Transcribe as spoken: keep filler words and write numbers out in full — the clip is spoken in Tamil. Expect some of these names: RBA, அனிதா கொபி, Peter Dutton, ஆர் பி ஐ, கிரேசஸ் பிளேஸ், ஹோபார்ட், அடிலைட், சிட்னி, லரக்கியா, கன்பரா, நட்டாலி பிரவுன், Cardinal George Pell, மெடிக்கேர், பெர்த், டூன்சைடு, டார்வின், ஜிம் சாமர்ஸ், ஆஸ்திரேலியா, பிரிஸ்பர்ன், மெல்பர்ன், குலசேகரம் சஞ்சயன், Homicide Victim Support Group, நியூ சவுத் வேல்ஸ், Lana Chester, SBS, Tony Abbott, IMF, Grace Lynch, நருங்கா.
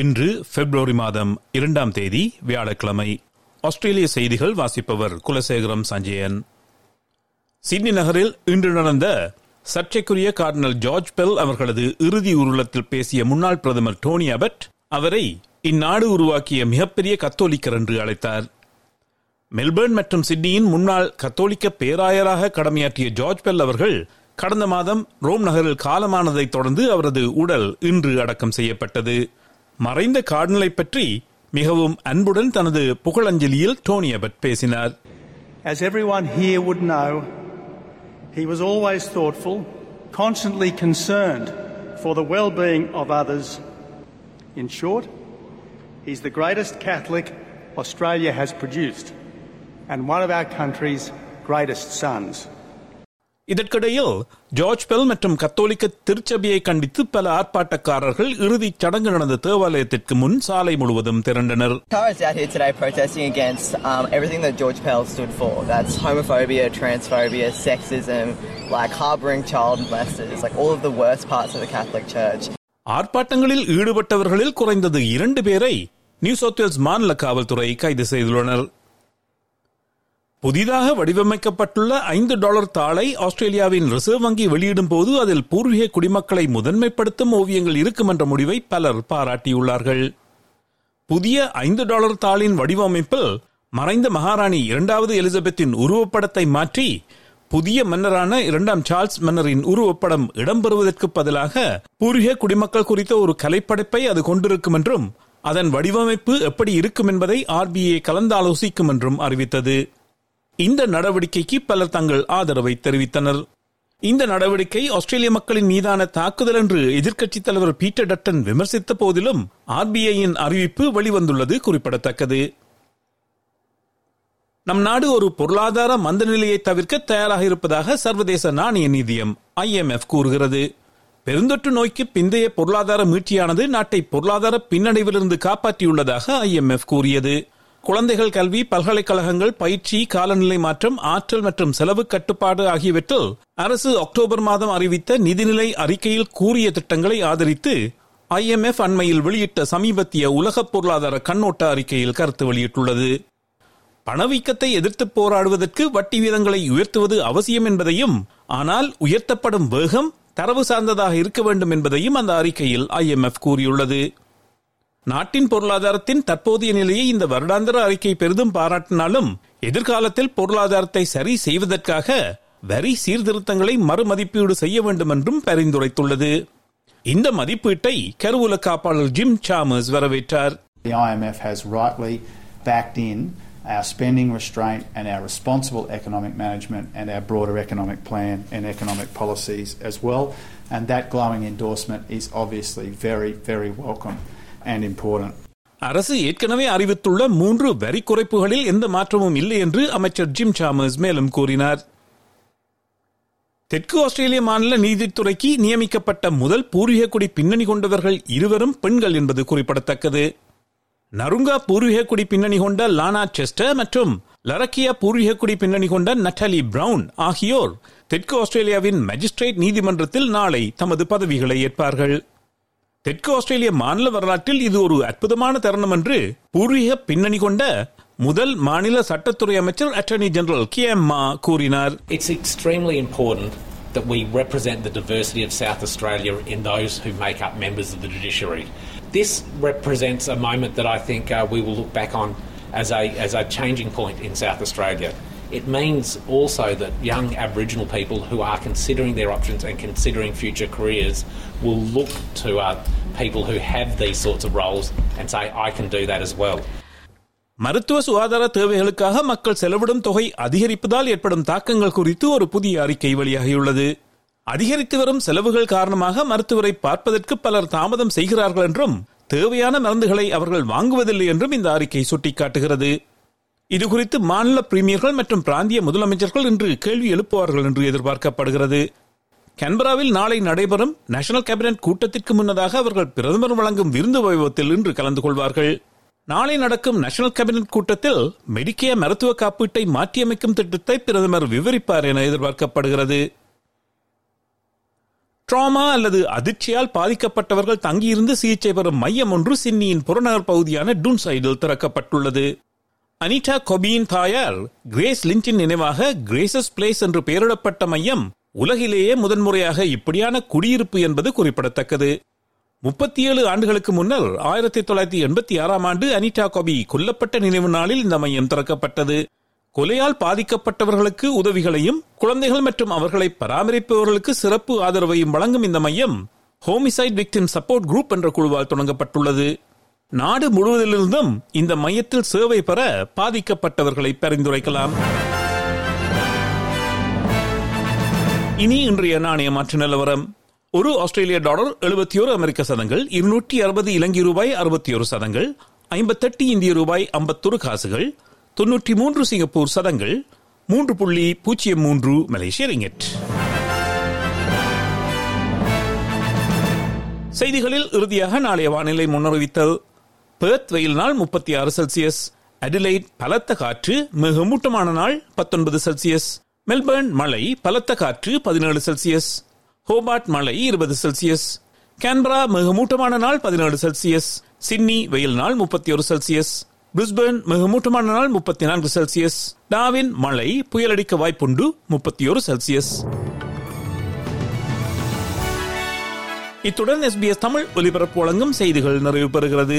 இன்று பிப்ரவரி மாதம் இரண்டாம் தேதி வியாழக்கிழமை. ஆஸ்திரேலிய செய்திகள் வாசிப்பவர் குலசேகரம் சஞ்சயன். சிட்னி நகரில் இன்று நடந்த சர்ச்சைக்குரிய கார்டினல் ஜார்ஜ் பெல் அவர்களது இறுதி ஊர்வலத்தில் பேசிய முன்னாள் பிரதமர் டோனி அபட் அவரை இந்நாடு உருவாக்கிய மிகப்பெரிய கத்தோலிக்கர் என்று அழைத்தார். மெல்பர்ன் மற்றும் சிட்னியின் முன்னாள் கத்தோலிக்க பேராயராக கடமையாற்றிய ஜார்ஜ் பெல் அவர்கள் கடந்த மாதம் ரோம் நகரில் காலமானதை தொடர்ந்து அவரது உடல் இன்று அடக்கம் செய்யப்பட்டது. மறைந்த கார்டினலை பற்றி மிகவும் அன்புடன் தனது புகழஞ்சலியில் டோனி அபட் பேசினார். As everyone here would know, he was always thoughtful, constantly concerned for the well-being of others. In short, he's the greatest Catholic Australia has produced and one of our country's greatest sons. இதற்கிடையில் ஜார்ஜ் பெல் மற்றும் கத்தோலிக்க திருச்சபையை கண்டித்து பல ஆர்ப்பாட்டக்காரர்கள் இறுதிச் சடங்கு நடந்த தேவாலயத்திற்கு முன் சாலை முழுவதும் திரண்டனர். ஆர்ப்பாட்டங்களில் ஈடுபட்டவர்களில் குறைந்தது இரண்டு பேரை நியூ சவுத் வேல்ஸ் மாநில காவல்துறை கைது செய்துள்ளனர். புதிதாக வடிவமைக்கப்பட்டுள்ள ஐந்து டாலர் தாளை ஆஸ்திரேலியாவின் ரிசர்வ் வங்கி வெளியிடும் போது அதில் பூர்வீக குடிமக்களை முதன்மைப்படுத்தும் ஓவியங்கள் இருக்கும் என்ற முடிவை பலர் பாராட்டியுள்ளார்கள். புதிய ஐந்து டாலர் தாளின் வடிவமைப்பில் மறைந்த மகாராணி இரண்டாவது எலிசபெத்தின் உருவப்படத்தை மாற்றி புதிய மன்னரான இரண்டாம் சார்ல்ஸ் மன்னரின் உருவப்படம் இடம்பெறுவதற்கு பதிலாக பூர்வீக குடிமக்கள் குறித்த ஒரு கலைப்படைப்பை அது கொண்டிருக்கும் என்றும் அதன் வடிவமைப்பு எப்படி இருக்கும் என்பதை ஆர் பி ஏ கலந்தாலோசிக்கும் என்றும் அறிவித்தது. இந்த நடவடிக்கைக்கு பலர் தங்கள் ஆதரவை தெரிவித்தனர். இந்த நடவடிக்கை ஆஸ்திரேலிய மக்களின் மீதான தாக்குதல் என்று எதிர்க்கட்சித் தலைவர் பீட்டர் டட்டன் விமர்சித்த போதிலும் ஆர் பி ஐயின் அறிவிப்பு வெளிவந்துள்ளது குறிப்பிடத்தக்கது. நம் நாடு ஒரு பொருளாதார மந்த நிலையை தவிர்க்க தயாராக இருப்பதாக சர்வதேச நாணய நிதியம் ஐ எம் எஃப் கூறுகிறது. பெருந்தொற்று நோய்க்கு பிந்தைய பொருளாதார மீட்சியானது நாட்டை பொருளாதார பின்னடைவிலிருந்து காப்பாற்றியுள்ளதாக ஐ எம் எஃப் கூறியது. குழந்தைகள் கல்வி, பல்கலைக்கழகங்கள், பயிற்சி, காலநிலை மாற்றம், ஆற்றல் மற்றும் செலவு கட்டுப்பாடு ஆகியவற்றில் அரசு அக்டோபர் மாதம் அறிவித்த நிதிநிலை அறிக்கையில் கூறிய திட்டங்களை ஆதரித்து ஐ எம் எஃப் அண்மையில் வெளியிட்ட சமீபத்திய உலக பொருளாதார கண்ணோட்ட அறிக்கையில் கருத்து வெளியிட்டுள்ளது. பணவீக்கத்தை எதிர்த்து போராடுவதற்கு வட்டி வீதங்களை உயர்த்துவது அவசியம் என்பதையும், ஆனால் உயர்த்தப்படும் வேகம் தரவு சார்ந்ததாக இருக்க வேண்டும் என்பதையும் அந்த அறிக்கையில் ஐ எம் எஃப் கூறியுள்ளது. நாட்டின் பொருளாதாரத்தின் தற்போதைய நிலையை இந்த வருடாந்திர அறிக்கை பெரிதும் பாராட்டினாலும், எதிர்காலத்தில் பொருளாதாரத்தை சரி செய்வதற்காக வரி சீர்திருத்தங்களை மறுமதிப்பீடு செய்ய வேண்டும் என்றும் பரிந்துரைத்துள்ளது. இந்த மதிப்பீட்டை கருவூல காப்பாளர் ஜிம் சாமர்ஸ் வரவேற்றார். The I M F has rightly backed in our spending restraint and our responsible economic management and our broader economic plan and economic policies as well, and that glowing endorsement is obviously very, very welcome. அரசு ஏற்கனவே அறிவித்துள்ள மூன்று வரி குறைப்புகளில் எந்த மாற்றமும் இல்லை என்று அமைச்சர் ஜிம் சாமர்ஸ் மேலும் கூறினார். தெற்கு ஆஸ்திரேலிய மாநில நீதித்துறைக்கு நியமிக்கப்பட்ட முதல் பூர்வீக குடி பின்னணி கொண்டவர்கள் இருவரும் பெண்கள் என்பது குறிப்பிடத்தக்கது. நருங்கா பூர்வீக குடி பின்னணி கொண்ட லானா செஸ்டர் மற்றும் லரக்கியா பூர்வீக குடி பின்னணி கொண்ட நட்டாலி பிரவுன் ஆகியோர் தெற்கு ஆஸ்திரேலியாவின் மேஜிஸ்ட்ரேட் நீதிமன்றத்தில் நாளை தமது பதவிகளை ஏற்பார்கள். தெற்கு ஆஸ்திரேலிய மாநில வரலாற்றில் இது ஒரு அற்புதமான தருணம் என்று பூர்வீக பின்னணி கொண்ட முதல் மாநில சட்டத்துறை அமைச்சர் அட்டர்னி ஜெனரல் கே எம் கூறினார். It's extremely important that we represent the diversity of South Australia in those who make up members of the judiciary. This represents a moment that I think uh, we will look back on as a as a changing point in South Australia. It means also that young Aboriginal people who are considering their options and considering future careers will look to uh, people who have these sorts of roles and say, I can do that as well. மருத்துவ சுகாதார தேவைகளுக்காக மக்கள் செலவிடும் தொகை அதிகரிப்பதால் ஏற்படும் தாக்கங்கள் குறித்து ஒரு புதிய அறிக்கை வெளியாகியுள்ளது. அதிகரித்து வரும் செலவுகள் காரணமாக மருத்துவரை பார்ப்பதற்கு பலர் தாமதம் செய்கிறார்கள் என்றும் தேவையான மருந்துகளை அவர்கள் வாங்குவதில்லை என்றும் இந்த அறிக்கை சுட்டிக்காட்டுகிறது. இதுகுறித்து மாநில பிரீமியர்கள் மற்றும் பிராந்திய முதலமைச்சர்கள் இன்று கேள்வி எழுப்புவார்கள் என்று எதிர்பார்க்கப்படுகிறது. கன்பராவில் நாளை நடைபெறும் நேஷனல் கேபினட் கூட்டத்திற்கு முன்னதாக அவர்கள் பிரதமர் வழங்கும் விருந்து வைபவத்தில் இன்று கலந்து கொள்வார்கள். நாளை நடக்கும் நேஷனல் கேபினட் கூட்டத்தில் மெடிக்கேர் மருத்துவ காப்பீட்டை மாற்றியமைக்கும் திட்டத்தை பிரதமர் விவரிப்பார் என எதிர்பார்க்கப்படுகிறது. ட்ராமா அல்லது அதிர்ச்சியால் பாதிக்கப்பட்டவர்கள் தங்கியிருந்து சிகிச்சை பெறும் மையம் ஒன்று சிட்னியின் புறநகர் பகுதியான டூன்சைடில் திறக்கப்பட்டுள்ளது. அனிதா கொபியின் தாயார் கிரேஸ் லிஞ்சின் நினைவாக கிரேசஸ் பிளேஸ் என்று பெயரிடப்பட்ட மையம் உலகிலேயே முதன்முறையாக இப்படியான குடியிருப்பு என்பது குறிப்பிடத்தக்கது. முப்பத்தி ஏழு ஆண்டுகளுக்கு முன்னர் ஆயிரத்தி தொள்ளாயிரத்தி எண்பத்தி ஆறாம் ஆண்டு அனிதா கொபி கொல்லப்பட்ட நினைவு நாளில் இந்த மையம் திறக்கப்பட்டது. கொலையால் பாதிக்கப்பட்டவர்களுக்கு உதவிகளையும் குழந்தைகள் மற்றும் அவர்களை பராமரிப்பவர்களுக்கு சிறப்பு ஆதரவையும் வழங்கும் இந்த மையம் ஹோமிசைட் விக்டிம் சப்போர்ட் குரூப் என்ற குழுவால் தொடங்கப்பட்டுள்ளது. நாடு முழுவதிலிருந்தும் இந்த மையத்தில் சேவை பெற பாதிக்கப்பட்டவர்களை பரிந்துரைக்கலாம். இனி இன்றைய நாணய மாற்று நிலவரம். ஒரு ஆஸ்திரேலிய டாலர் எழுபத்தி ஒரு அமெரிக்க சதங்கள், இருநூற்றி அறுபது இலங்கை ரூபாய் அறுபத்தி ஒரு சதங்கள், ஐம்பத்தெட்டு இந்திய ரூபாய் ஐம்பத்தொரு காசுகள், தொன்னூற்றி மூன்று சிங்கப்பூர் சதங்கள், மூன்று புள்ளி பூஜ்ஜியம் மூன்று மலேசிய ரிங்கெட். செய்திகளில் இறுதியாக நாளைய வானிலை முன்னறிவித்தல். பெர்த் வெயில் நாள் முப்பத்தி ஆறு செல்சியஸ், அடிலைட் பலத்த காற்று, மிக மூட்டமான நாள் பத்தொன்பது செல்சியஸ், மெல்பர்ன் மழை பலத்த காற்று பதினேழு செல்சியஸ், ஹோபார்ட் மழை இருபது செல்சியஸ், கேன்பரா மிக மூட்டமான நாள் பதினேழு செல்சியஸ், சிட்னி வெயில் நாள் முப்பத்தி ஒரு செல்சியஸ், பிரிஸ்பர்ன் மிக மூட்டமான நாள் முப்பத்தி நான்கு செல்சியஸ், டார்வின் மழை புயலடிக்க வாய்ப்புண்டு முப்பத்தி ஒரு செல்சியஸ். இத்துடன் S B S தமிழ் ஒலிபரப்பு வழங்கும் செய்திகள் நிறைவு பெறுகிறது.